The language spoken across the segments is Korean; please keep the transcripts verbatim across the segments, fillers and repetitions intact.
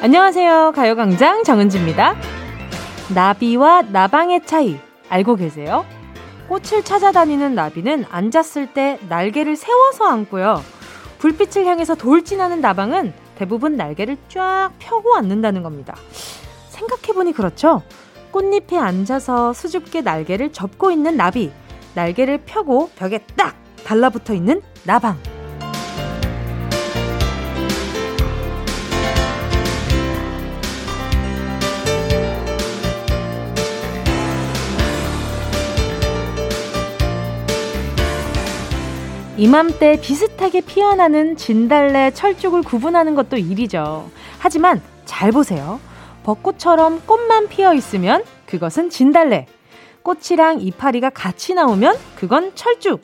안녕하세요. 가요광장 정은지입니다. 나비와 나방의 차이 알고 계세요? 꽃을 찾아다니는 나비는 앉았을 때 날개를 세워서 앉고요. 불빛을 향해서 돌진하는 나방은 대부분 날개를 쫙 펴고 앉는다는 겁니다. 생각해보니 그렇죠? 꽃잎에 앉아서 수줍게 날개를 접고 있는 나비, 날개를 펴고 벽에 딱 달라붙어 있는 나방. 이맘때 비슷하게 피어나는 진달래, 철쭉을 구분하는 것도 일이죠. 하지만 잘 보세요. 벚꽃처럼 꽃만 피어 있으면 그것은 진달래. 꽃이랑 이파리가 같이 나오면 그건 철쭉.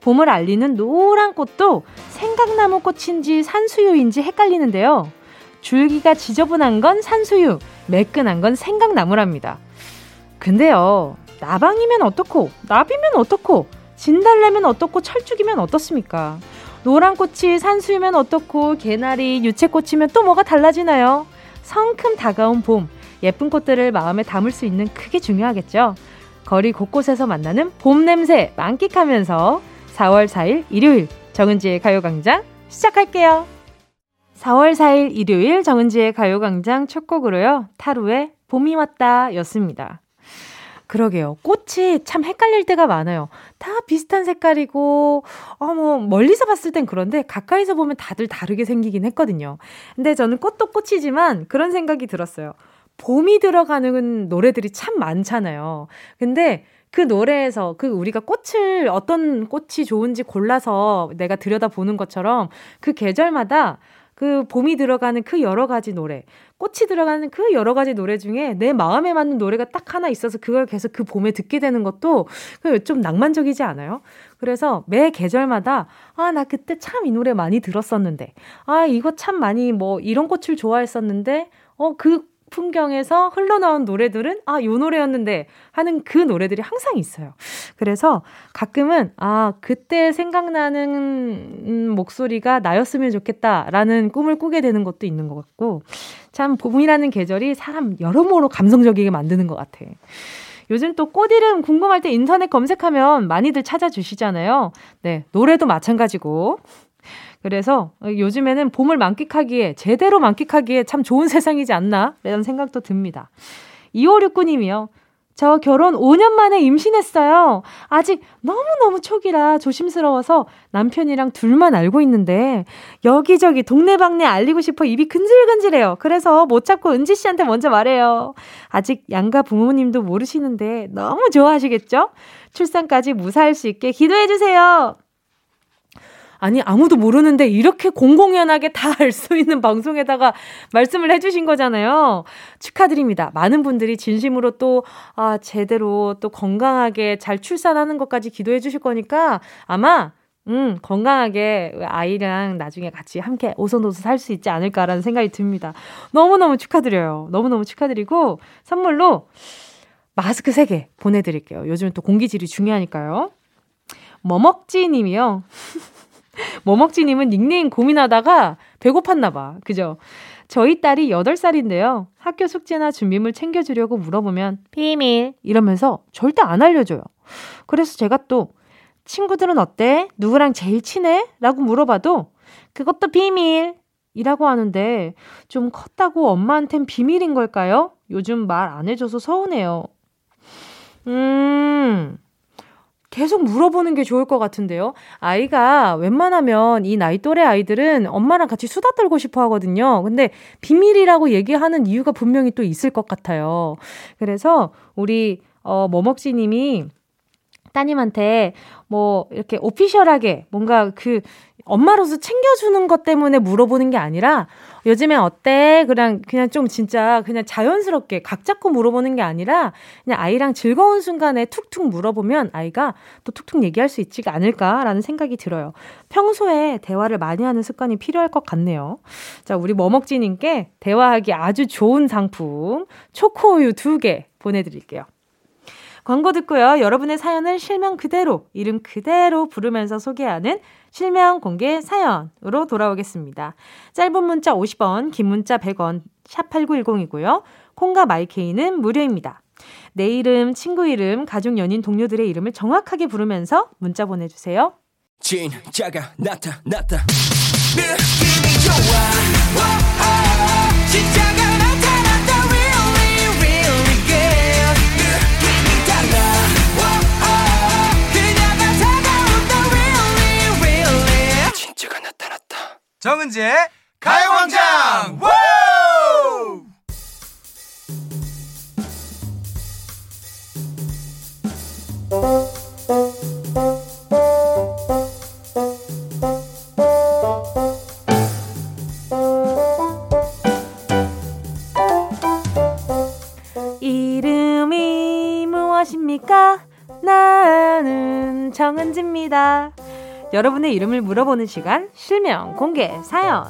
봄을 알리는 노란 꽃도 생강나무 꽃인지 산수유인지 헷갈리는데요. 줄기가 지저분한 건 산수유, 매끈한 건 생강나무랍니다. 근데요, 나방이면 어떻고, 나비면 어떻고, 진달래면 어떻고, 철쭉이면 어떻습니까? 노란 꽃이 산수유면 어떻고, 개나리, 유채꽃이면 또 뭐가 달라지나요? 성큼 다가온 봄, 예쁜 꽃들을 마음에 담을 수 있는 그게 중요하겠죠. 거리 곳곳에서 만나는 봄 냄새 만끽하면서 사월 사일 일요일 정은지의 가요광장 시작할게요. 사월 사일 일요일 정은지의 가요광장 첫 곡으로요, 타루의 봄이 왔다 였습니다. 그러게요. 꽃이 참 헷갈릴 때가 많아요. 다 비슷한 색깔이고, 어, 뭐, 멀리서 봤을 땐 그런데 가까이서 보면 다들 다르게 생기긴 했거든요. 근데 저는 꽃도 꽃이지만 그런 생각이 들었어요. 봄이 들어가는 노래들이 참 많잖아요. 근데 그 노래에서 그 우리가 꽃을 어떤 꽃이 좋은지 골라서 내가 들여다보는 것처럼 그 계절마다 그 봄이 들어가는 그 여러 가지 노래, 꽃이 들어가는 그 여러 가지 노래 중에 내 마음에 맞는 노래가 딱 하나 있어서 그걸 계속 그 봄에 듣게 되는 것도 좀 낭만적이지 않아요? 그래서 매 계절마다 아, 나 그때 참 이 노래 많이 들었었는데, 아, 이거 참 많이 뭐 이런 꽃을 좋아했었는데, 어, 그 풍경에서 흘러나온 노래들은 아, 요 노래였는데 하는 그 노래들이 항상 있어요. 그래서 가끔은 아, 그때 생각나는 목소리가 나였으면 좋겠다라는 꿈을 꾸게 되는 것도 있는 것 같고, 참 봄이라는 계절이 사람 여러모로 감성적이게 만드는 것 같아. 요즘 또 꽃 이름 궁금할 때 인터넷 검색하면 많이들 찾아주시잖아요. 네, 노래도 마찬가지고. 그래서 요즘에는 봄을 만끽하기에, 제대로 만끽하기에 참 좋은 세상이지 않나 이런 생각도 듭니다. 이오육구님이요. 저 결혼 오 년 만에 임신했어요. 아직 너무너무 초기라 조심스러워서 남편이랑 둘만 알고 있는데 여기저기 동네방네 알리고 싶어 입이 근질근질해요. 그래서 못 참고 은지 씨한테 먼저 말해요. 아직 양가 부모님도 모르시는데 너무 좋아하시겠죠? 출산까지 무사할 수 있게 기도해주세요. 아니, 아무도 모르는데 이렇게 공공연하게 다 알 수 있는 방송에다가 말씀을 해주신 거잖아요. 축하드립니다. 많은 분들이 진심으로 또 아, 제대로 또 건강하게 잘 출산하는 것까지 기도해 주실 거니까 아마 음, 건강하게 아이랑 나중에 같이 함께 오손오손 살 수 있지 않을까라는 생각이 듭니다. 너무너무 축하드려요. 너무너무 축하드리고 선물로 마스크 세 개 보내드릴게요. 요즘은 또 공기질이 중요하니까요. 머먹지 님이요. 머먹지님은 닉네임 고민하다가 배고팠나 봐. 그죠? 저희 딸이 여덟 살인데요. 학교 숙제나 준비물 챙겨주려고 물어보면 비밀 이러면서 절대 안 알려줘요. 그래서 제가 또 친구들은 어때? 누구랑 제일 친해? 라고 물어봐도 그것도 비밀 이라고 하는데 좀 컸다고 엄마한텐 비밀인 걸까요? 요즘 말 안 해줘서 서운해요. 음... 계속 물어보는 게 좋을 것 같은데요. 아이가 웬만하면 이 나이 또래 아이들은 엄마랑 같이 수다 떨고 싶어 하거든요. 근데 비밀이라고 얘기하는 이유가 분명히 또 있을 것 같아요. 그래서 우리 어, 머먹지님이 따님한테 뭐 이렇게 오피셜하게 뭔가 그 엄마로서 챙겨주는 것 때문에 물어보는 게 아니라 요즘엔 어때? 그냥 그냥 좀 진짜 그냥 자연스럽게 각 잡고 물어보는 게 아니라 그냥 아이랑 즐거운 순간에 툭툭 물어보면 아이가 또 툭툭 얘기할 수 있지 않을까라는 생각이 들어요. 평소에 대화를 많이 하는 습관이 필요할 것 같네요. 자, 우리 머먹지님께 대화하기 아주 좋은 상품 초코우유 두 개 보내드릴게요. 광고 듣고요. 여러분의 사연을 실명 그대로, 이름 그대로 부르면서 소개하는 실명 공개 사연으로 돌아오겠습니다. 짧은 문자 오십 원, 긴 문자 백 원, 샵팔구일공이고요. 콩과 마이케이는 무료입니다. 내 이름, 친구 이름, 가족, 연인, 동료들의 이름을 정확하게 부르면서 문자 보내주세요. 진짜가 나타났다. 느낌이 좋아. 오오오. 진짜가 나타났다. Really, really good. 느낌이 달라. 오오오. 그녀가 다가온다. Really, really. 진짜가 나타났다. 정은지의 가요광장. 이름이 무엇입니까? 나는 정은지입니다. 여러분의 이름을 물어보는 시간, 실명 공개 사연.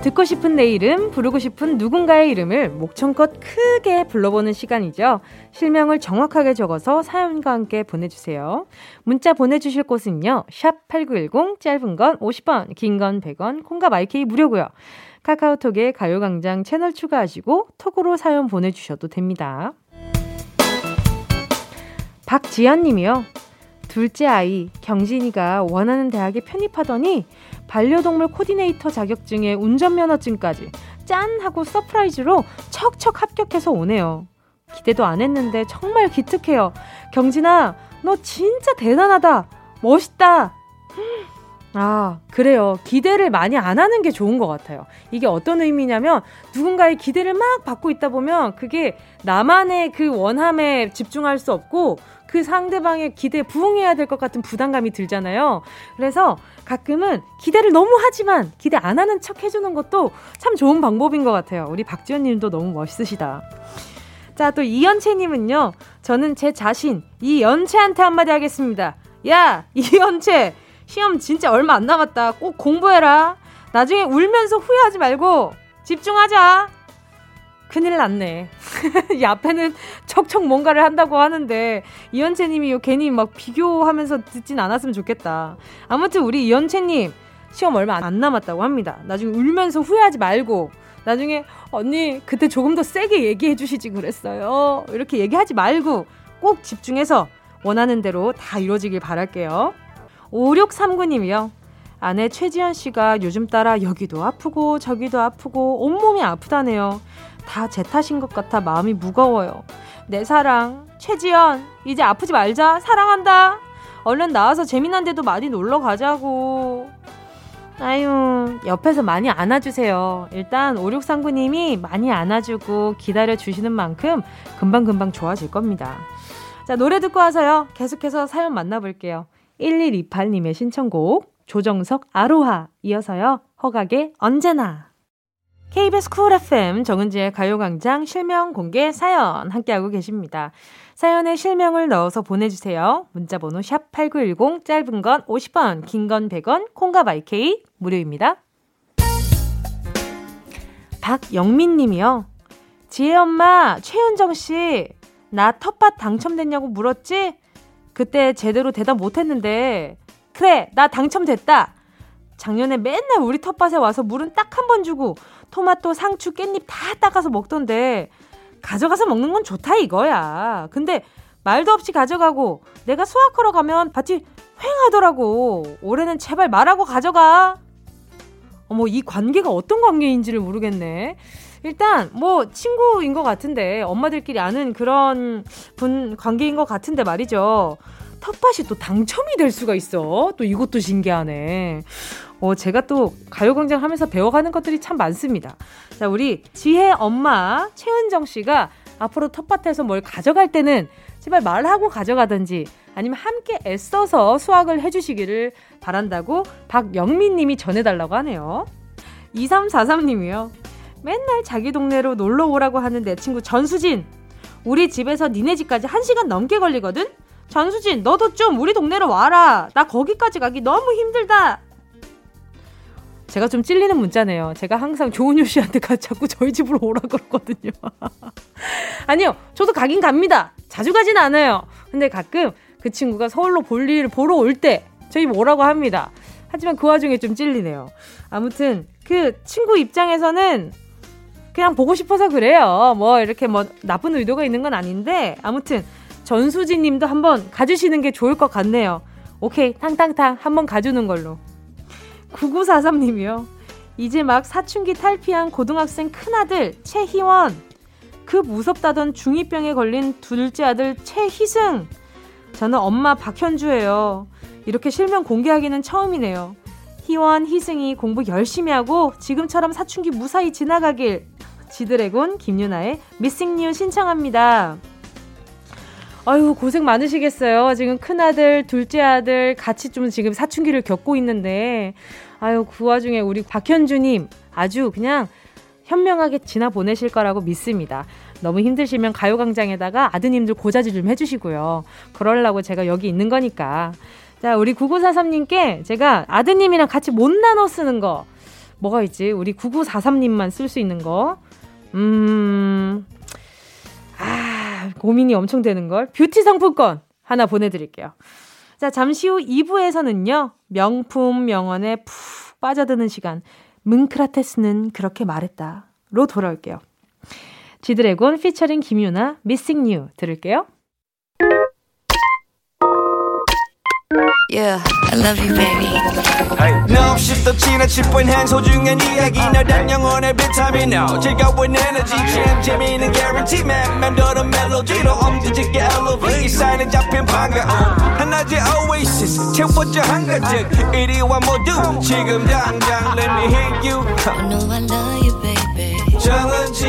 듣고 싶은 내 이름, 부르고 싶은 누군가의 이름을 목청껏 크게 불러보는 시간이죠. 실명을 정확하게 적어서 사연과 함께 보내주세요. 문자 보내주실 곳은요. 샵팔구일공, 짧은 건 오십 원, 긴 건 백 원, 콩과 마이케이 무료고요. 카카오톡에 가요광장 채널 추가하시고 톡으로 사연 보내주셔도 됩니다. 박지연 님이요. 둘째 아이 경진이가 원하는 대학에 편입하더니 반려동물 코디네이터 자격증에 운전면허증까지 짠 하고 서프라이즈로 척척 합격해서 오네요. 기대도 안 했는데 정말 기특해요. 경진아, 너 진짜 대단하다. 멋있다. 아, 그래요. 기대를 많이 안 하는 게 좋은 것 같아요. 이게 어떤 의미냐면 누군가의 기대를 막 받고 있다 보면 그게 나만의 그 원함에 집중할 수 없고 그 상대방의 기대에 부응해야 될 것 같은 부담감이 들잖아요. 그래서 가끔은 기대를 너무 하지만 기대 안 하는 척 해주는 것도 참 좋은 방법인 것 같아요. 우리 박지연 님도 너무 멋있으시다. 자, 또 이연채 님은요. 저는 제 자신 이연채한테 한마디 하겠습니다. 야, 이연채! 시험 진짜 얼마 안 남았다. 꼭 공부해라. 나중에 울면서 후회하지 말고 집중하자. 큰일 났네. 이 앞에는 척척 뭔가를 한다고 하는데 이현채님이 요 괜히 막 비교하면서 듣진 않았으면 좋겠다. 아무튼 우리 이현채님 시험 얼마 안 남았다고 합니다. 나중에 울면서 후회하지 말고 나중에 언니 그때 조금 더 세게 얘기해 주시지 그랬어요. 이렇게 얘기하지 말고 꼭 집중해서 원하는 대로 다 이루어지길 바랄게요. 오육삼구 님이요. 아내 최지연 씨가 요즘 따라 여기도 아프고 저기도 아프고 온몸이 아프다네요. 다 제 탓인 것 같아 마음이 무거워요. 내 사랑 최지연 이제 아프지 말자. 사랑한다. 얼른 나와서 재미난 데도 많이 놀러 가자고. 아유, 옆에서 많이 안아주세요. 일단 오육삼구 님이 많이 안아주고 기다려주시는 만큼 금방금방 좋아질 겁니다. 자, 노래 듣고 와서요. 계속해서 사연 만나볼게요. 일일이팔 님의 신청곡 조정석 아로하, 이어서요 허각의 언제나. 케이비에스 쿨 에프엠 정은지의 가요광장 실명 공개 사연 함께하고 계십니다. 사연에 실명을 넣어서 보내주세요. 문자번호 샵팔구일공, 짧은 건 오십 원, 긴 건 백 원, 콩과 마이케이 무료입니다. 박영민 님이요. 지혜 엄마, 최윤정 씨 나 텃밭 당첨됐냐고 물었지? 그때 제대로 대답 못했는데 그래 나 당첨됐다. 작년에 맨날 우리 텃밭에 와서 물은 딱 한 번 주고 토마토, 상추, 깻잎 다 따가서 먹던데 가져가서 먹는 건 좋다 이거야. 근데 말도 없이 가져가고 내가 수확하러 가면 밭이 휑하더라고. 올해는 제발 말하고 가져가. 어머, 이 관계가 어떤 관계인지를 모르겠네. 일단 뭐 친구인 것 같은데 엄마들끼리 아는 그런 분 관계인 것 같은데 말이죠. 텃밭이 또 당첨이 될 수가 있어. 또 이것도 신기하네. 어, 제가 또 가요광장 하면서 배워가는 것들이 참 많습니다. 자, 우리 지혜 엄마 최은정 씨가 앞으로 텃밭에서 뭘 가져갈 때는 제발 말하고 가져가든지 아니면 함께 애써서 수확을 해주시기를 바란다고 박영민 님이 전해달라고 하네요. 이삼사삼 님이요. 맨날 자기 동네로 놀러 오라고 하는 내 친구 전수진. 우리 집에서 니네 집까지 한 시간 넘게 걸리거든? 장수진 너도 좀 우리 동네로 와라. 나 거기까지 가기 너무 힘들다. 제가 좀 찔리는 문자네요. 제가 항상 조은유 씨한테 가, 자꾸 저희 집으로 오라 그러거든요. 아니요. 저도 가긴 갑니다. 자주 가진 않아요. 근데 가끔 그 친구가 서울로 볼일 보러 올 때 저희 오라고 합니다. 하지만 그 와중에 좀 찔리네요. 아무튼 그 친구 입장에서는 그냥 보고 싶어서 그래요. 뭐 이렇게 뭐 나쁜 의도가 있는 건 아닌데 아무튼 전수진 님도 한번 가주시는 게 좋을 것 같네요. 오케이. 탕탕탕 한번 가주는 걸로. 구구사삼 님이요. 이제 막 사춘기 탈피한 고등학생 큰아들 최희원, 그 무섭다던 중이 병에 걸린 둘째 아들 최희승, 저는 엄마 박현주예요. 이렇게 실명 공개하기는 처음이네요. 희원, 희승이 공부 열심히 하고 지금처럼 사춘기 무사히 지나가길. 지드래곤 김유나의 미싱뉴 신청합니다. 아유, 고생 많으시겠어요. 지금 큰아들, 둘째 아들 같이 좀 지금 사춘기를 겪고 있는데, 아유, 그 와중에 우리 박현주님 아주 그냥 현명하게 지나 보내실 거라고 믿습니다. 너무 힘드시면 가요광장에다가 아드님들 고자질 좀 해주시고요. 그러려고 제가 여기 있는 거니까. 자, 우리 구구사삼 님께 제가 아드님이랑 같이 못 나눠 쓰는 거, 뭐가 있지? 우리 구구사삼 님만 쓸 수 있는 거. 음... 아, 고민이 엄청 되는걸. 뷰티 상품권 하나 보내드릴게요. 자, 잠시 후 이 부에서는요, 명품 명언에 푹 빠져드는 시간, 문크라테스는 그렇게 말했다 로 돌아올게요. 지드래곤 피처링 김유나 미싱 유 들을게요. Yeah, I love you, baby. No, she's the china chip when hands hold you and you eggy. No, that young on every time you know. Check out with energy, champ, Jimmy, and guarantee, man. Man, do the melody, no, um, did you get elevated? Sign and jump in, panga. And I did oasis, check what your hunger check. eighty-one more doom, chick em down, down, let me hit you. I know I love you, baby. 정은지,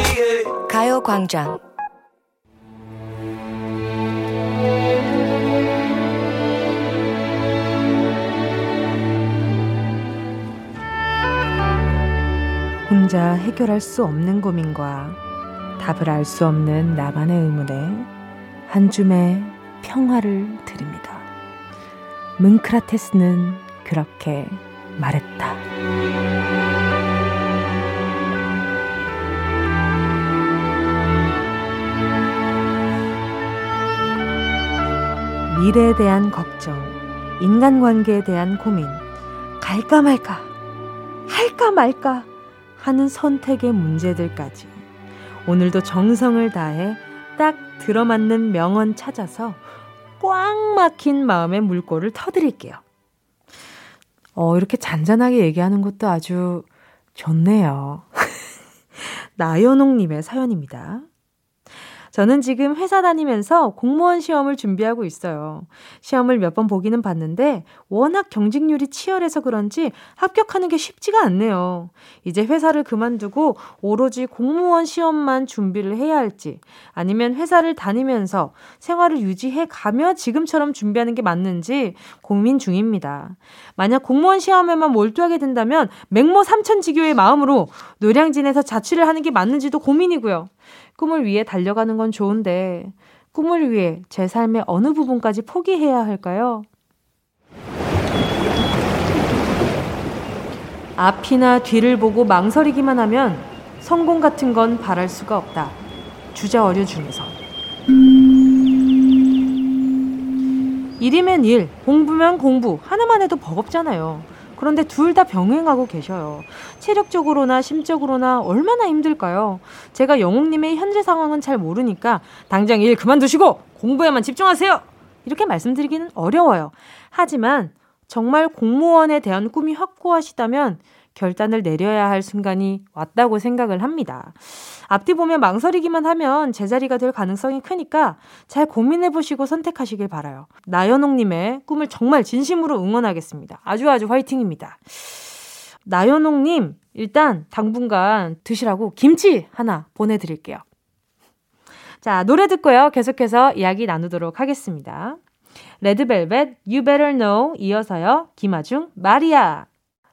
가요광장. 혼자 해결할 수 없는 고민과 답을 알 수 없는 나만의 의문에 한 줌의 평화를 드립니다. 문크라테스는 그렇게 말했다. 미래에 대한 걱정, 인간관계에 대한 고민, 갈까 말까, 할까 말까 하는 선택의 문제들까지 오늘도 정성을 다해 딱 들어맞는 명언 찾아서 꽉 막힌 마음의 물꼬를 터드릴게요. 어, 이렇게 잔잔하게 얘기하는 것도 아주 좋네요. 나연옥님의 사연입니다. 저는 지금 회사 다니면서 공무원 시험을 준비하고 있어요. 시험을 몇 번 보기는 봤는데 워낙 경쟁률이 치열해서 그런지 합격하는 게 쉽지가 않네요. 이제 회사를 그만두고 오로지 공무원 시험만 준비를 해야 할지, 아니면 회사를 다니면서 생활을 유지해 가며 지금처럼 준비하는 게 맞는지 고민 중입니다. 만약 공무원 시험에만 몰두하게 된다면 맹모 삼천지교의 마음으로 노량진에서 자취를 하는 게 맞는지도 고민이고요. 꿈을 위해 달려가는 건 좋은데 꿈을 위해 제 삶의 어느 부분까지 포기해야 할까요? 앞이나 뒤를 보고 망설이기만 하면 성공 같은 건 바랄 수가 없다. 주자어류 중에서. 일이면 일, 공부면 공부 하나만 해도 버겁잖아요. 그런데 둘 다 병행하고 계셔요. 체력적으로나 심적으로나 얼마나 힘들까요? 제가 영웅님의 현재 상황은 잘 모르니까 당장 일 그만두시고 공부에만 집중하세요! 이렇게 말씀드리기는 어려워요. 하지만 정말 공무원에 대한 꿈이 확고하시다면 결단을 내려야 할 순간이 왔다고 생각을 합니다. 앞뒤 보면 망설이기만 하면 제자리가 될 가능성이 크니까 잘 고민해보시고 선택하시길 바라요. 나연옥님의 꿈을 정말 진심으로 응원하겠습니다. 아주아주 화이팅입니다. 나연옥님, 일단 당분간 드시라고 김치 하나 보내드릴게요. 자, 노래 듣고요. 계속해서 이야기 나누도록 하겠습니다. 레드벨벳, You Better Know, 이어서요. 김아중, 마리아.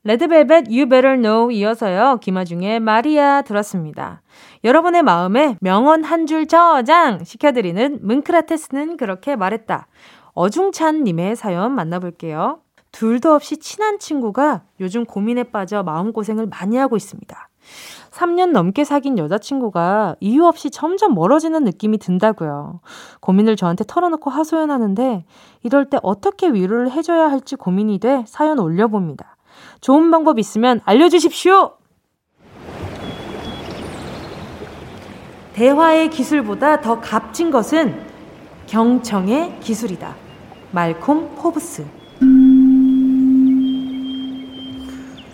레드벨벳 You Better Know 이어서요. 김아중의 마리아 들었습니다. 여러분의 마음에 명언 한 줄 저장 시켜드리는 문크라테스는 그렇게 말했다. 어중찬님의 사연 만나볼게요. 둘도 없이 친한 친구가 요즘 고민에 빠져 마음고생을 많이 하고 있습니다. 삼 년 넘게 사귄 여자친구가 이유 없이 점점 멀어지는 느낌이 든다고요. 고민을 저한테 털어놓고 하소연하는데 이럴 때 어떻게 위로를 해줘야 할지 고민이 돼 사연 올려봅니다. 좋은 방법 있으면 알려주십시오. 대화의 기술보다 더 값진 것은 경청의 기술이다. 말콤 포브스.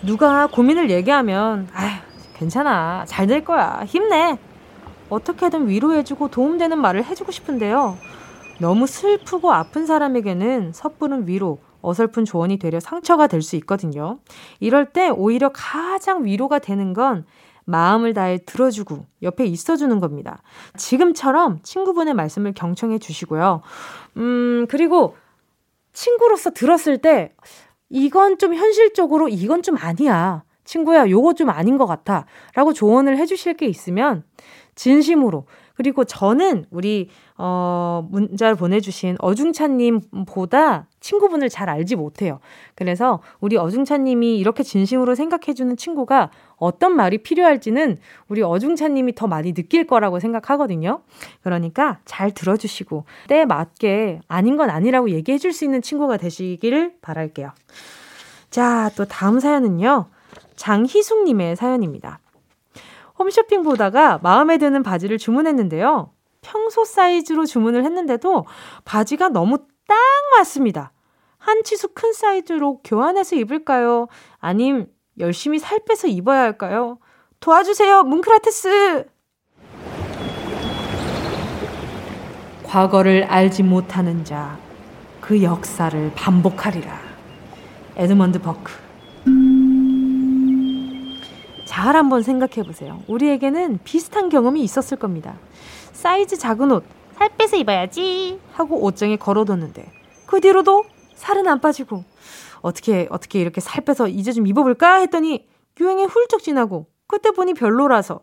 누가 고민을 얘기하면 아휴 괜찮아, 잘 될 거야, 힘내, 어떻게든 위로해주고 도움되는 말을 해주고 싶은데요, 너무 슬프고 아픈 사람에게는 섣부른 위로, 어설픈 조언이 되려 상처가 될 수 있거든요. 이럴 때 오히려 가장 위로가 되는 건 마음을 다해 들어주고 옆에 있어주는 겁니다. 지금처럼 친구분의 말씀을 경청해 주시고요. 음, 그리고 친구로서 들었을 때 이건 좀 현실적으로 이건 좀 아니야. 친구야, 요거 좀 아닌 것 같아. 라고 조언을 해주실 게 있으면 진심으로. 그리고 저는 우리 어, 문자를 보내주신 어중찬님보다 친구분을 잘 알지 못해요. 그래서 우리 어중찬님이 이렇게 진심으로 생각해주는 친구가 어떤 말이 필요할지는 우리 어중찬님이 더 많이 느낄 거라고 생각하거든요. 그러니까 잘 들어주시고 때에 맞게 아닌 건 아니라고 얘기해줄 수 있는 친구가 되시기를 바랄게요. 자, 또 다음 사연은요. 장희숙님의 사연입니다. 홈쇼핑 보다가 마음에 드는 바지를 주문했는데요. 평소 사이즈로 주문을 했는데도 바지가 너무 딱 맞습니다. 한 치수 큰 사이즈로 교환해서 입을까요? 아님 열심히 살 빼서 입어야 할까요? 도와주세요, 뭉크라테스! 과거를 알지 못하는 자, 그 역사를 반복하리라. 에드먼드 버크. 잘 한번 생각해보세요. 우리에게는 비슷한 경험이 있었을 겁니다. 사이즈 작은 옷, 살 빼서 입어야지 하고 옷장에 걸어뒀는데 그 뒤로도 살은 안 빠지고 어떻게 어떻게 이렇게 살 빼서 이제 좀 입어볼까 했더니 유행에 훌쩍 지나고 그때 보니 별로라서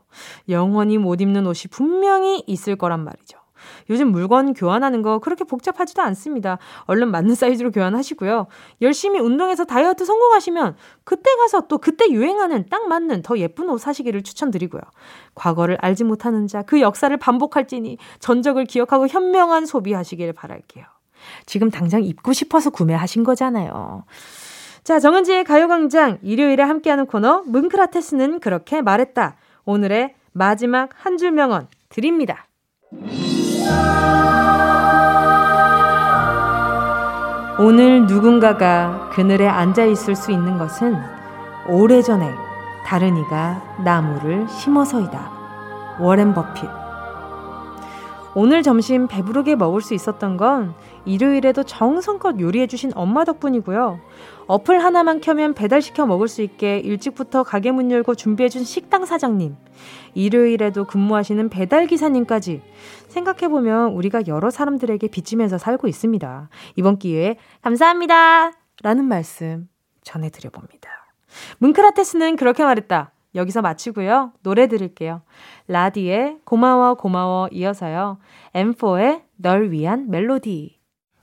영원히 못 입는 옷이 분명히 있을 거란 말이죠. 요즘 물건 교환하는 거 그렇게 복잡하지도 않습니다. 얼른 맞는 사이즈로 교환하시고요. 열심히 운동해서 다이어트 성공하시면 그때 가서 또 그때 유행하는 딱 맞는 더 예쁜 옷 사시기를 추천드리고요. 과거를 알지 못하는 자, 그 역사를 반복할지니 전적을 기억하고 현명한 소비하시길 바랄게요. 지금 당장 입고 싶어서 구매하신 거잖아요. 자, 정은지의 가요광장 일요일에 함께하는 코너 뭉크라테스는 그렇게 말했다. 오늘의 마지막 한 줄 명언 드립니다. 오늘 누군가가 그늘에 앉아있을 수 있는 것은 오래전에 다른 이가 나무를 심어서이다. 워렌 버핏. 오늘 점심 배부르게 먹을 수 있었던 건 일요일에도 정성껏 요리해주신 엄마 덕분이고요. 어플 하나만 켜면 배달시켜 먹을 수 있게 일찍부터 가게 문 열고 준비해준 식당 사장님, 일요일에도 근무하시는 배달기사님까지 생각해보면 우리가 여러 사람들에게 빚지면서 살고 있습니다. 이번 기회에 감사합니다 라는 말씀 전해드려봅니다. 뭉크라테스는 그렇게 말했다. 여기서 마치고요. 노래 들을게요. 라디의 고마워 고마워 이어서요. 엠포의 널 위한 멜로디.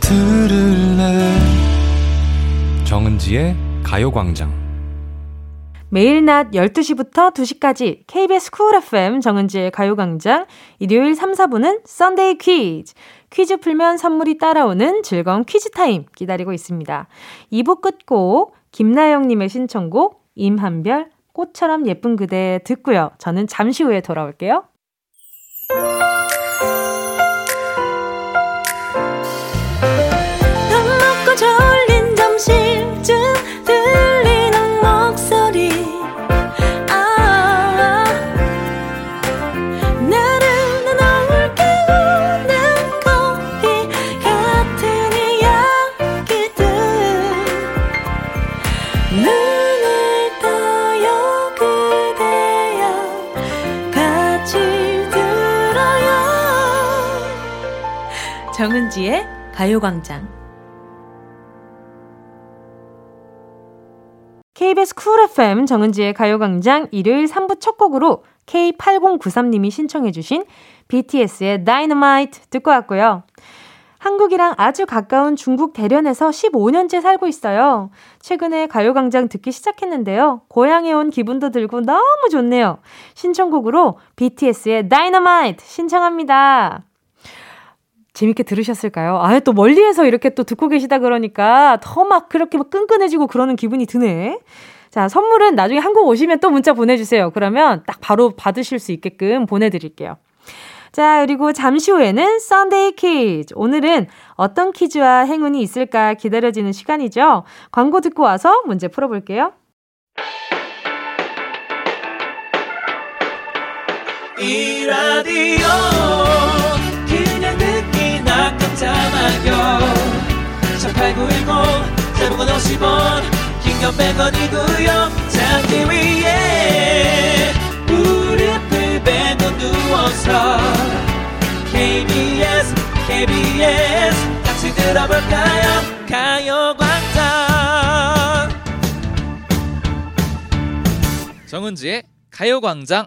들을래. 정은지의 가요광장 매일 낮 열두 시부터 두 시까지 케이비에스 쿨 에프엠 정은지의 가요광장 일요일 삼, 사 부는 썬데이 퀴즈. 퀴즈 풀면 선물이 따라오는 즐거운 퀴즈 타임 기다리고 있습니다. 이 부 끝곡 김나영님의 신청곡 임한별 꽃처럼 예쁜 그대 듣고요. 저는 잠시 후에 돌아올게요. 밥 먹고 졸린 점심쯤 들리는 목소리 아 나른한 너울 깨우는 거리 같은 이야기 정은지의 가요광장. 케이비에스 쿨 에프엠 정은지의 가요광장 일요일 삼 부 첫 곡으로 케이 팔공구삼님이 신청해 주신 비티에스의 다이너마이트 듣고 왔고요. 한국이랑 아주 가까운 중국 대련에서 십오 년째 살고 있어요. 최근에 가요광장 듣기 시작했는데요. 고향에 온 기분도 들고 너무 좋네요. 신청곡으로 비티에스의 다이너마이트 신청합니다. 재밌게 들으셨을까요? 아, 또 멀리에서 이렇게 또 듣고 계시다 그러니까 더 막 그렇게 막 끈끈해지고 그러는 기분이 드네. 자, 선물은 나중에 한국 오시면 또 문자 보내주세요. 그러면 딱 바로 받으실 수 있게끔 보내드릴게요. 자, 그리고 잠시 후에는 썬데이 퀴즈. 오늘은 어떤 퀴즈와 행운이 있을까 기다려지는 시간이죠. 광고 듣고 와서 문제 풀어볼게요. 이 라디오 그냥 듣기나 깜짝마요 일팔구일공 대부분 오십 원 긴건 백 원이고요 자기 위에 무릎을 베고 누워서 케이비에스 케이비에스 같이 들어볼까요? 가요광장 정은지의 가요광장.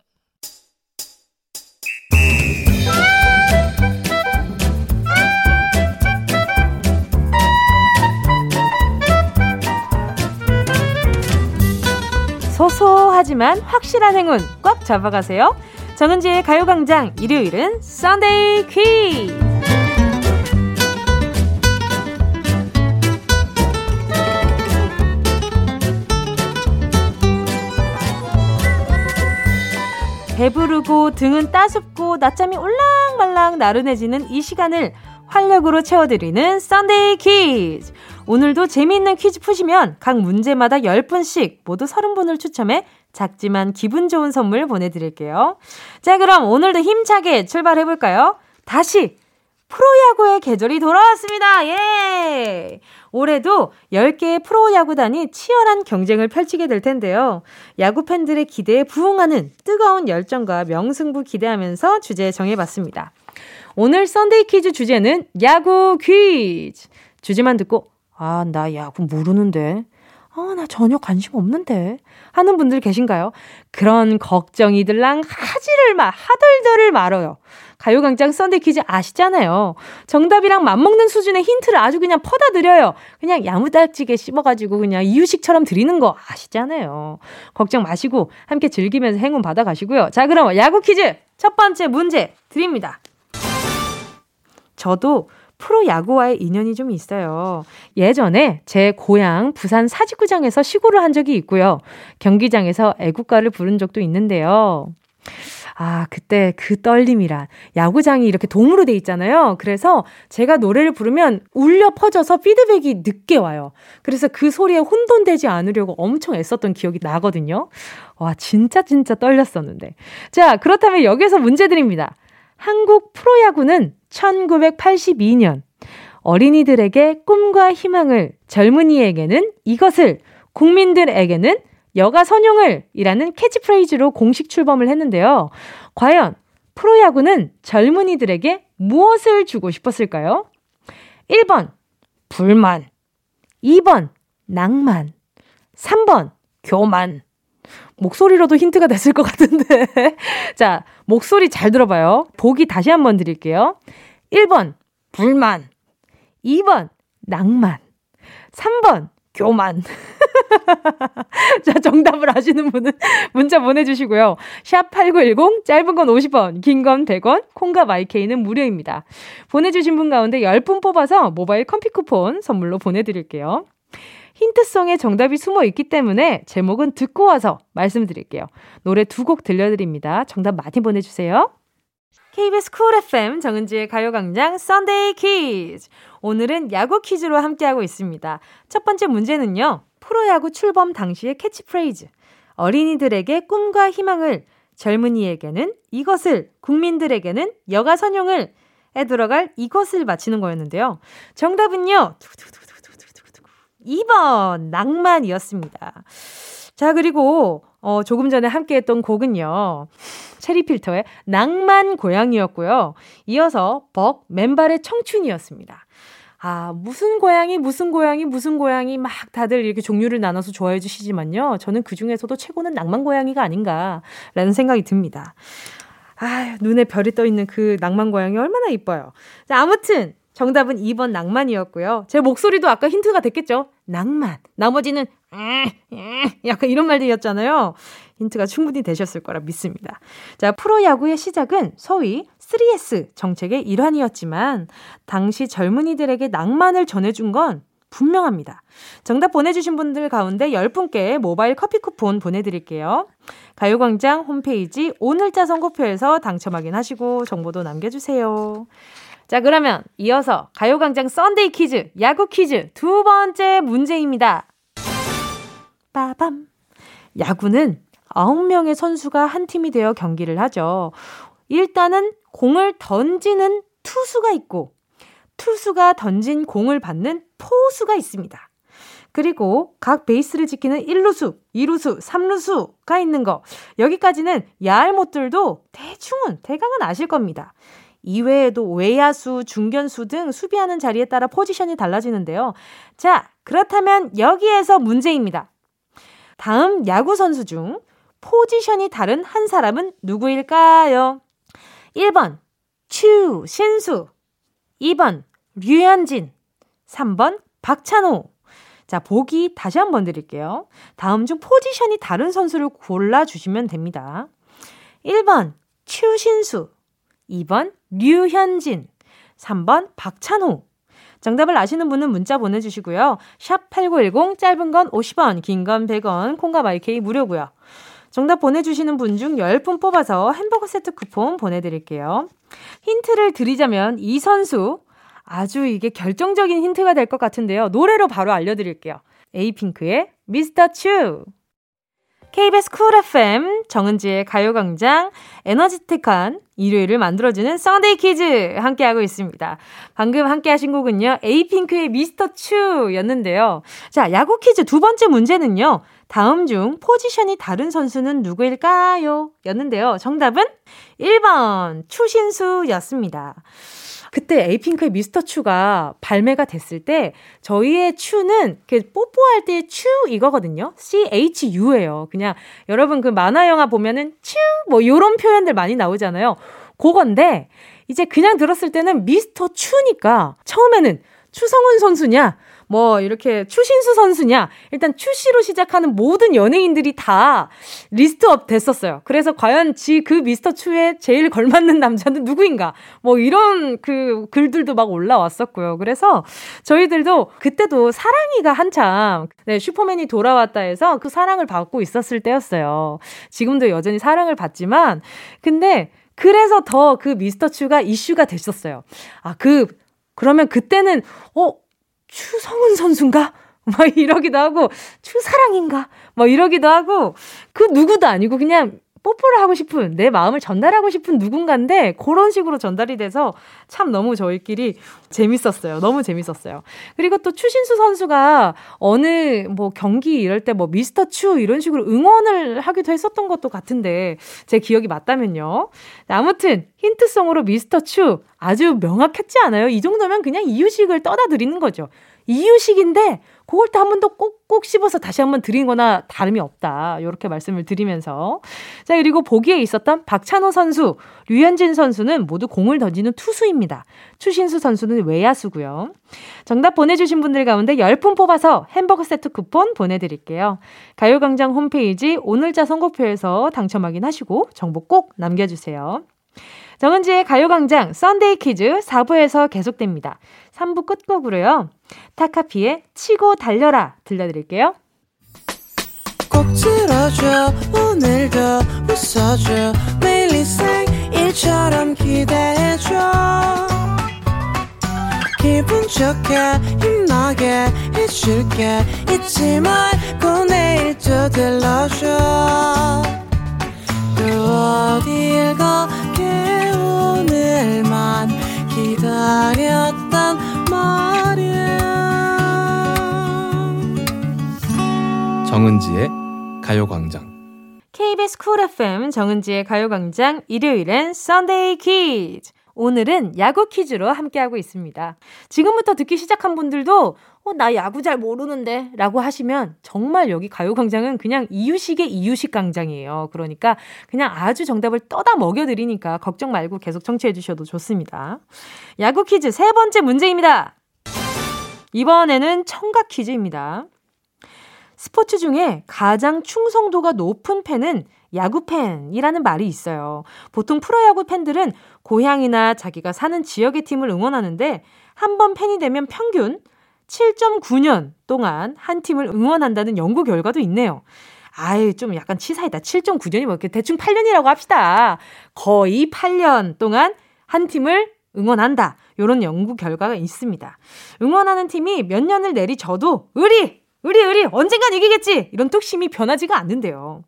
소소하지만 확실한 행운 꽉 잡아가세요. 정은지의 가요광장 일요일은 썬데이 퀴즈. 배부르고 등은 따숩고 낮잠이 올랑말랑 나른해지는 이 시간을 활력으로 채워드리는 썬데이 퀴즈. 오늘도 재미있는 퀴즈 푸시면 각 문제마다 십 분씩 모두 삼십 분을 추첨해 작지만 기분 좋은 선물 보내드릴게요. 자, 그럼 오늘도 힘차게 출발해볼까요? 다시 프로야구의 계절이 돌아왔습니다. 예! 올해도 열 개의 프로야구단이 치열한 경쟁을 펼치게 될 텐데요. 야구팬들의 기대에 부응하는 뜨거운 열정과 명승부 기대하면서 주제 정해봤습니다. 오늘 썬데이 퀴즈 주제는 야구 퀴즈. 주제만 듣고 아, 나 야구 모르는데, 아, 나 전혀 관심 없는데 하는 분들 계신가요? 그런 걱정이들랑 하지를 마, 하덜덜을 말어요. 가요광장 썬데이 퀴즈 아시잖아요. 정답이랑 맞먹는 수준의 힌트를 아주 그냥 퍼다 드려요. 그냥 야무딱지게 씹어가지고 그냥 이유식처럼 드리는 거 아시잖아요. 걱정 마시고 함께 즐기면서 행운 받아가시고요. 자, 그럼 야구 퀴즈 첫 번째 문제 드립니다. 저도 프로야구와의 인연이 좀 있어요. 예전에 제 고향 부산 사직구장에서 시구를 한 적이 있고요. 경기장에서 애국가를 부른 적도 있는데요. 아, 그때 그 떨림이란, 야구장이 이렇게 동으로 돼 있잖아요. 그래서 제가 노래를 부르면 울려 퍼져서 피드백이 늦게 와요. 그래서 그 소리에 혼돈되지 않으려고 엄청 애썼던 기억이 나거든요. 와, 진짜 진짜 떨렸었는데. 자, 그렇다면 여기에서 문제 드립니다. 한국 프로야구는 천구백팔십이년 어린이들에게 꿈과 희망을, 젊은이에게는 이것을, 국민들에게는 여가 선용을 이라는 캐치프레이즈로 공식 출범을 했는데요. 과연 프로야구는 젊은이들에게 무엇을 주고 싶었을까요? 일 번 불만, 이 번 낭만, 삼 번 교만. 목소리로도 힌트가 됐을 것 같은데. 자, 목소리 잘 들어봐요. 보기 다시 한번 드릴게요. 일 번 불만, 이 번 낭만, 삼 번 교만. 자, 정답을 아시는 분은 문자 보내주시고요. 샵 팔구일공 짧은 건 오십 원, 긴 건 백 원, 콩과 마이케이는 무료입니다. 보내주신 분 가운데 십 분 뽑아서 모바일 커피 쿠폰 선물로 보내드릴게요. 힌트송에 정답이 숨어 있기 때문에 제목은 듣고 와서 말씀드릴게요. 노래 두 곡 들려드립니다. 정답 많이 보내주세요. 케이비에스 쿨 에프엠 정은지의 가요광장 썬데이 퀴즈. 오늘은 야구 퀴즈로 함께하고 있습니다. 첫 번째 문제는요. 프로야구 출범 당시의 캐치프레이즈. 어린이들에게 꿈과 희망을, 젊은이에게는 이것을, 국민들에게는 여가 선용을 에 들어갈 이것을 맞히는 거였는데요. 정답은요. 두두두두. 이 번 낭만이었습니다. 자, 그리고 어, 조금 전에 함께했던 곡은요. 체리필터의 낭만 고양이였고요. 이어서 벅 맨발의 청춘이었습니다. 아, 무슨 고양이, 무슨 고양이, 무슨 고양이 막 다들 이렇게 종류를 나눠서 좋아해 주시지만요. 저는 그중에서도 최고는 낭만 고양이가 아닌가라는 생각이 듭니다. 아, 눈에 별이 떠있는 그 낭만 고양이 얼마나 이뻐요. 자, 아무튼 정답은 이 번 낭만이었고요. 제 목소리도 아까 힌트가 됐겠죠? 낭만. 나머지는 약간 이런 말들이었잖아요. 힌트가 충분히 되셨을 거라 믿습니다. 자, 프로야구의 시작은 소위 쓰리 에스 정책의 일환이었지만 당시 젊은이들에게 낭만을 전해준 건 분명합니다. 정답 보내주신 분들 가운데 열 분께 모바일 커피 쿠폰 보내드릴게요. 가요광장 홈페이지 오늘자 선고표에서 당첨 확인하시고 정보도 남겨주세요. 자, 그러면 이어서 가요광장 썬데이 퀴즈, 야구 퀴즈 두 번째 문제입니다. 빠밤. 야구는 아홉 명의 선수가 한 팀이 되어 경기를 하죠. 일단은 공을 던지는 투수가 있고 투수가 던진 공을 받는 포수가 있습니다. 그리고 각 베이스를 지키는 일 루수, 이 루수, 삼 루수가 있는 거. 여기까지는 야알못들도 대충은 대강은 아실 겁니다. 이외에도 외야수, 중견수 등 수비하는 자리에 따라 포지션이 달라지는데요. 자, 그렇다면 여기에서 문제입니다. 다음 야구 선수 중 포지션이 다른 한 사람은 누구일까요? 일 번 추신수, 이 번 류현진, 삼 번 박찬호. 자, 보기 다시 한번 드릴게요. 다음 중 포지션이 다른 선수를 골라주시면 됩니다. 일 번 추신수, 이 번 류현진, 삼 번 박찬호. 정답을 아시는 분은 문자 보내주시고요. 샵 팔구일공, 짧은 건 오십 원, 긴 건 백 원, 콩과 마이케이 무료고요. 정답 보내주시는 분 중 십 분 뽑아서 햄버거 세트 쿠폰 보내드릴게요. 힌트를 드리자면 이 선수, 아주 이게 결정적인 힌트가 될 것 같은데요. 노래로 바로 알려드릴게요. 에이핑크의 미스터 고. 케이비에스 쿨 에프엠 정은지의 가요광장, 에너지틱한 일요일을 만들어주는 썬데이 퀴즈 함께하고 있습니다. 방금 함께하신 곡은요, 에이핑크의 미스터 추였는데요. 자, 야구 퀴즈 두 번째 문제는요, 다음 중 포지션이 다른 선수는 누구일까요? 였는데요. 정답은 일 번 추신수였습니다. 그때 에이핑크의 미스터 추가 발매가 됐을 때 저희의 추는 뽀뽀할 때의 추 이거거든요. 씨 에이치 유예요. 그냥 여러분 그 만화 영화 보면은 추 뭐 이런 표현들 많이 나오잖아요. 그건데 이제 그냥 들었을 때는 미스터 추니까 처음에는 추성훈 선수냐 뭐 이렇게 추신수 선수냐 일단 추씨로 시작하는 모든 연예인들이 다 리스트업 됐었어요. 그래서 과연 지 그 미스터 추에 제일 걸맞는 남자는 누구인가 뭐 이런 그 글들도 막 올라왔었고요. 그래서 저희들도 그때도 사랑이가 한참 네, 슈퍼맨이 돌아왔다 해서 그 사랑을 받고 있었을 때였어요. 지금도 여전히 사랑을 받지만 근데 그래서 더 그 미스터 추가 이슈가 됐었어요. 아, 그 그러면 그때는 어? 추성훈 선수인가? 막 이러기도 하고 추사랑인가? 막 이러기도 하고 그 누구도 아니고 그냥 뽀뽀를 하고 싶은 내 마음을 전달하고 싶은 누군가인데 그런 식으로 전달이 돼서 참 너무 저희끼리 재밌었어요. 너무 재밌었어요. 그리고 또 추신수 선수가 어느 뭐 경기 이럴 때 뭐 미스터 추 이런 식으로 응원을 하기도 했었던 것도 같은데 제 기억이 맞다면요. 아무튼 힌트송으로 미스터 추 아주 명확했지 않아요? 이 정도면 그냥 이유식을 떠다 드리는 거죠. 이유식인데 그걸 또 한 번 더 꼭꼭 씹어서 다시 한 번 드린 거나 다름이 없다. 이렇게 말씀을 드리면서. 자, 그리고 보기에 있었던 박찬호 선수, 류현진 선수는 모두 공을 던지는 투수입니다. 추신수 선수는 외야수고요. 정답 보내주신 분들 가운데 십 분 뽑아서 햄버거 세트 쿠폰 보내드릴게요. 가요광장 홈페이지 오늘자 선고표에서 당첨 확인하시고 정보 꼭 남겨주세요. 정은지의 가요광장 썬데이 퀴즈 사 부에서 계속됩니다. 삼 부 끝곡으로요. 타카피의 치고 달려라 들려드릴게요. 꼭 들어줘 오늘도 웃어줘 매일 생일처럼 기대해줘 기분 좋게 힘나게 해줄게 잊지 말고 내일 또 들러줘 또 어딜 가게 오늘만 기다렸단 말이야. 정은지의 가요광장. 케이비에스 쿨 에프엠 정은지의 가요광장 일요일엔 썬데이 퀴즈. 오늘은 야구 퀴즈로 함께하고 있습니다. 지금부터 듣기 시작한 분들도 어, 나 야구 잘 모르는데 라고 하시면 정말 여기 가요광장은 그냥 이유식의 이유식 광장이에요. 그러니까 그냥 아주 정답을 떠다 먹여드리니까 걱정 말고 계속 청취해 주셔도 좋습니다. 야구 퀴즈 세 번째 문제입니다. 이번에는 청각 퀴즈입니다. 스포츠 중에 가장 충성도가 높은 팬은 야구팬이라는 말이 있어요. 보통 프로야구 팬들은 고향이나 자기가 사는 지역의 팀을 응원하는데 한 번 팬이 되면 평균 칠 점 구 년 동안 한 팀을 응원한다는 연구 결과도 있네요. 아유, 좀 약간 치사이다. 칠 점 구 년이 뭐 이렇게 대충 팔 년이라고 합시다. 거의 팔 년 동안 한 팀을 응원한다. 이런 연구 결과가 있습니다. 응원하는 팀이 몇 년을 내리져도 의리! 의리 의리 언젠간 이기겠지 이런 뚝심이 변하지가 않는데요.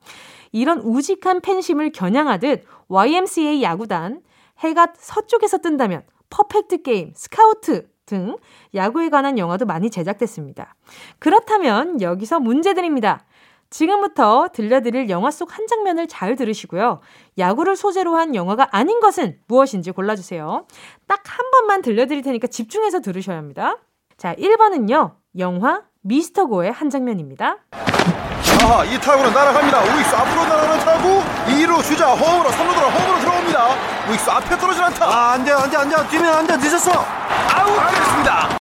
이런 우직한 팬심을 겨냥하듯 와이엠씨에이 야구단, 해가 서쪽에서 뜬다면, 퍼펙트 게임, 스카우트 등 야구에 관한 영화도 많이 제작됐습니다. 그렇다면 여기서 문제드립니다. 지금부터 들려드릴 영화 속 한 장면을 잘 들으시고요. 야구를 소재로 한 영화가 아닌 것은 무엇인지 골라주세요. 딱 한 번만 들려드릴 테니까 집중해서 들으셔야 합니다. 자, 일 번은요. 영화 미스터 고의 한 장면입니다. 자, 이 타구는 날아갑니다. 우익수 앞으로 날아가는 타구, 이루 주자 홈으로, 삼루 돌아 홈으로 들어옵니다. 우익수 앞에 떨어진 안타. 아, 안 돼, 안 돼, 안 돼. 뛰면 안 돼. 늦었어. 아웃. 알겠습니다.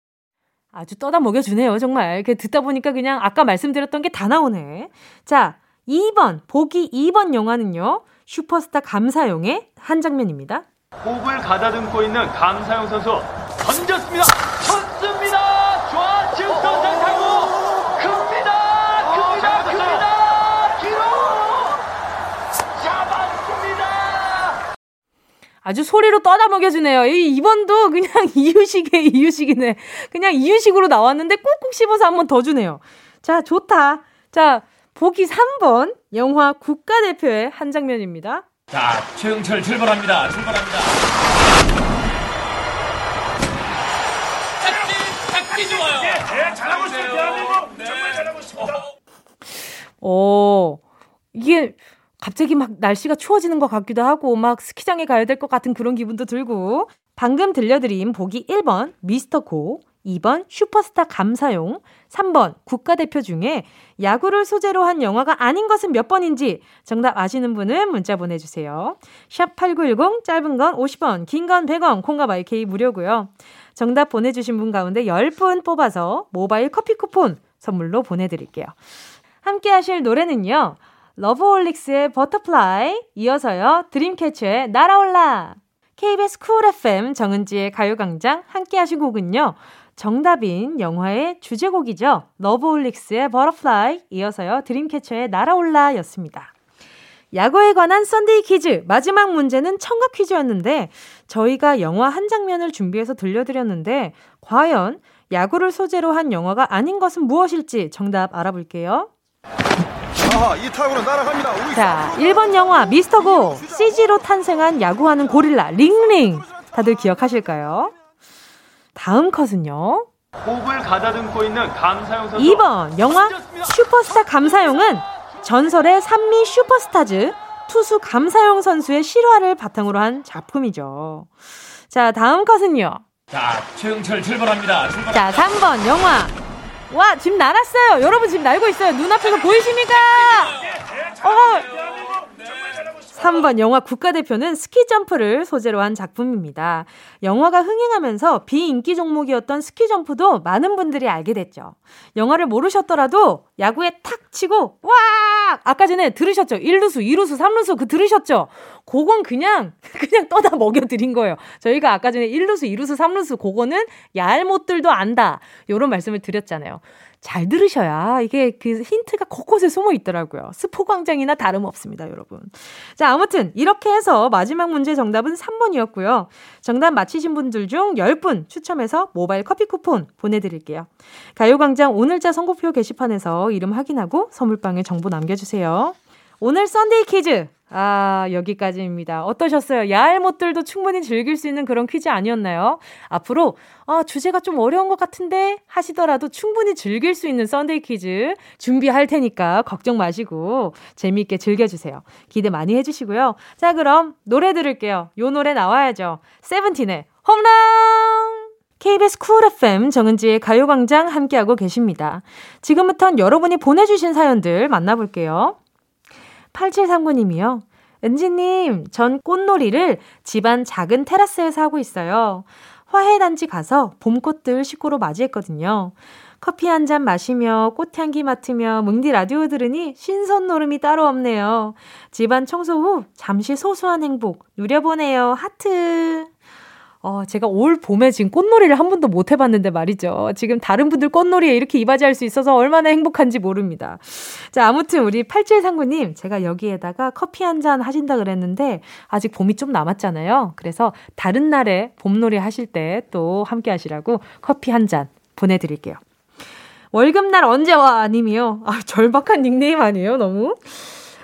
아주 떠다 먹여주네요, 정말. 이렇게 듣다 보니까 그냥 아까 말씀드렸던 게 다 나오네. 자, 이 번, 보기 이 번 영화는요. 슈퍼스타 감사용의 한 장면입니다. 호흡을 가다듬고 있는 감사용 선수 던졌습니다. 쳤습니다. 좌측 던졌습니다. 아주 소리로 떠다 먹여주네요. 이, 이번도 그냥 이유식의 이유식이네. 그냥 이유식으로 나왔는데 꾹꾹 씹어서 한 번 더 주네요. 자, 좋다. 자, 보기 삼 번 영화 국가대표의 한 장면입니다. 자, 최흥철 출발합니다. 출발합니다. 착지, 착지 좋아요. 예, 예, 잘하고 있습니다. 대한민국 네. 정말 잘하고 있습니다. 오, 이게... 갑자기 막 날씨가 추워지는 것 같기도 하고 막 스키장에 가야 될 것 같은 그런 기분도 들고. 방금 들려드린 보기 일 번 미스터 고, 이 번 슈퍼스타 감사용, 삼 번 국가대표 중에 야구를 소재로 한 영화가 아닌 것은 몇 번인지 정답 아시는 분은 문자 보내주세요. 샵 팔구일공, 짧은 건 오십 원, 긴 건 백 원, 콩과 마이케이 무료고요. 정답 보내주신 분 가운데 십 분 뽑아서 모바일 커피 쿠폰 선물로 보내드릴게요. 함께 하실 노래는요. 러브홀릭스의 버터플라이, 이어서요 드림캐쳐의 날아올라. 케이비에스 쿨 에프엠 정은지의 가요광장 함께 하신 곡은요, 정답인 영화의 주제곡이죠. 러브홀릭스의 버터플라이, 이어서요 드림캐쳐의 날아올라 였습니다. 야구에 관한 썬데이 퀴즈, 마지막 문제는 청각 퀴즈였는데 저희가 영화 한 장면을 준비해서 들려드렸는데 과연 야구를 소재로 한 영화가 아닌 것은 무엇일지 정답 알아볼게요. 아하, 이 타구는 날아갑니다. 우리 자, 일 번 영화 미스터 고, 씨지로 탄생한 야구하는 고릴라 링링, 다들 기억하실까요? 다음 컷은요. 호흡을 가다듬고 있는 감사용 선수. 이 번 영화 슈퍼스타 감사용은 전설의 삼미 슈퍼스타즈 투수 감사용 선수의 실화를 바탕으로 한 작품이죠. 자, 다음 컷은요. 자, 최흥철 출발합니다. 출발합니다. 자, 삼 번 영화. 와, 집 날았어요. 여러분 집 날고 있어요. 눈앞에서 보이십니까? 어. 삼 번 영화 국가대표는 스키점프를 소재로 한 작품입니다. 영화가 흥행하면서 비인기 종목이었던 스키점프도 많은 분들이 알게 됐죠. 영화를 모르셨더라도 야구에 탁 치고 와! 아까 전에 들으셨죠? 일 루수, 이 루수, 삼 루수 그 들으셨죠? 그건 그냥 그냥 떠다 먹여드린 거예요. 저희가 아까 전에 일 루수, 이 루수, 삼 루수 그거는 얄못들도 안다 이런 말씀을 드렸잖아요. 잘 들으셔야 이게 그 힌트가 곳곳에 숨어 있더라고요. 스포광장이나 다름없습니다, 여러분. 자, 아무튼 이렇게 해서 마지막 문제 정답은 삼 번이었고요. 정답 맞히신 분들 중 십 분 추첨해서 모바일 커피 쿠폰 보내드릴게요. 가요광장 오늘자 선고표 게시판에서 이름 확인하고 선물방에 정보 남겨주세요. 오늘 썬데이 퀴즈 아, 여기까지입니다. 어떠셨어요? 야알못들도 충분히 즐길 수 있는 그런 퀴즈 아니었나요? 앞으로 아, 주제가 좀 어려운 것 같은데 하시더라도 충분히 즐길 수 있는 썬데이 퀴즈 준비할 테니까 걱정 마시고 재미있게 즐겨주세요. 기대 많이 해주시고요. 자, 그럼 노래 들을게요. 요 노래 나와야죠. 세븐틴의 홈런! 케이비에스 쿨 에프엠 정은지의 가요광장 함께하고 계십니다. 지금부터는 여러분이 보내주신 사연들 만나볼게요. 팔칠삼구 님이요. 은지님, 전 꽃놀이를 집안 작은 테라스에서 하고 있어요. 화훼단지 가서 봄꽃들 식구로 맞이했거든요. 커피 한 잔 마시며 꽃향기 맡으며 뭉디 라디오 들으니 신선놀음이 따로 없네요. 집안 청소 후 잠시 소소한 행복 누려보네요. 하트. 어, 제가 올 봄에 지금 꽃놀이를 한 번도 못 해봤는데 말이죠. 지금 다른 분들 꽃놀이에 이렇게 이바지할 수 있어서 얼마나 행복한지 모릅니다. 자, 아무튼 우리 팔칠삼구 님, 제가 여기에다가 커피 한잔 하신다 그랬는데 아직 봄이 좀 남았잖아요. 그래서 다른 날에 봄놀이 하실 때 또 함께 하시라고 커피 한잔 보내드릴게요. 월급날 언제 와 님이요. 아, 절박한 닉네임 아니에요, 너무?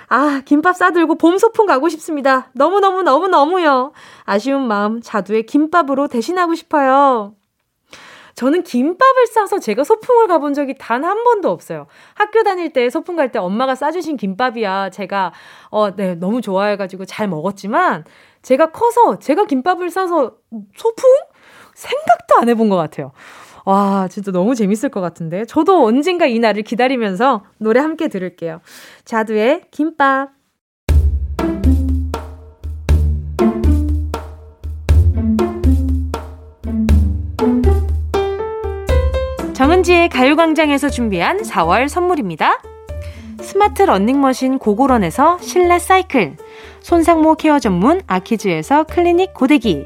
아, 김밥 싸들고 봄 소풍 가고 싶습니다. 너무너무 너무너무요. 아쉬운 마음 자두의 김밥으로 대신하고 싶어요. 저는 김밥을 싸서 제가 소풍을 가본 적이 단 한 번도 없어요. 학교 다닐 때 소풍 갈 때 엄마가 싸주신 김밥이야 제가 어, 네, 너무 좋아해가지고 잘 먹었지만 제가 커서 제가 김밥을 싸서 소풍? 생각도 안 해본 것 같아요. 와, 진짜 너무 재밌을 것 같은데. 저도 언젠가 이 날을 기다리면서 노래 함께 들을게요. 자두의 김밥. 정은지의 가요광장에서 준비한 사월 선물입니다. 스마트 러닝머신 고고런에서 실내 사이클, 손상모 케어 전문 아키즈에서 클리닉 고데기,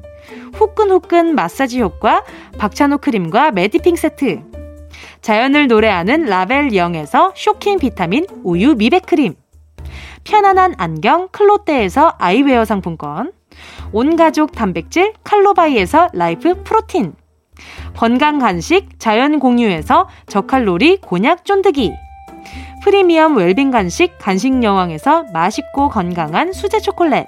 후끈후끈 마사지 효과 박찬호 크림과 매디핑 세트, 자연을 노래하는 라벨 영에서 쇼킹 비타민 우유 미백 크림, 편안한 안경 클로떼에서 아이웨어 상품권, 온가족 단백질 칼로바이에서 라이프 프로틴, 건강 간식 자연 공유에서 저칼로리 곤약 쫀득이, 프리미엄 웰빙 간식 간식 여왕에서 맛있고 건강한 수제 초콜릿,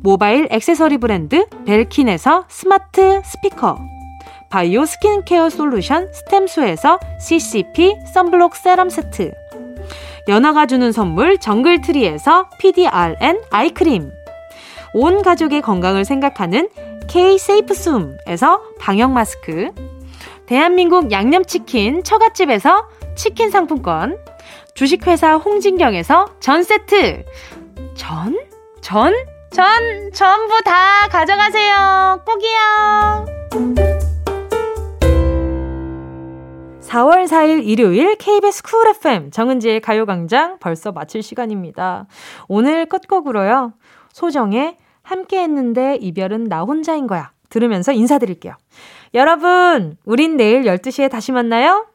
모바일 액세서리 브랜드 벨킨에서 스마트 스피커, 바이오 스킨케어 솔루션 스템수에서 씨씨피 선블록 세럼 세트, 연어가 주는 선물 정글트리에서 피디알엔 아이크림, 온 가족의 건강을 생각하는 K-세이프숨에서 방역마스크, 대한민국 양념치킨 처갓집에서 치킨 상품권, 주식회사 홍진경에서 전세트! 전? 전? 전! 전부 다 가져가세요! 꼭이요! 사월 사일 일요일 케이비에스 쿨 에프엠 정은지의 가요광장 벌써 마칠 시간입니다. 오늘 끝곡으로요. 소정의 함께했는데 이별은 나 혼자인 거야 들으면서 인사드릴게요. 여러분, 우린 내일 열두 시에 다시 만나요.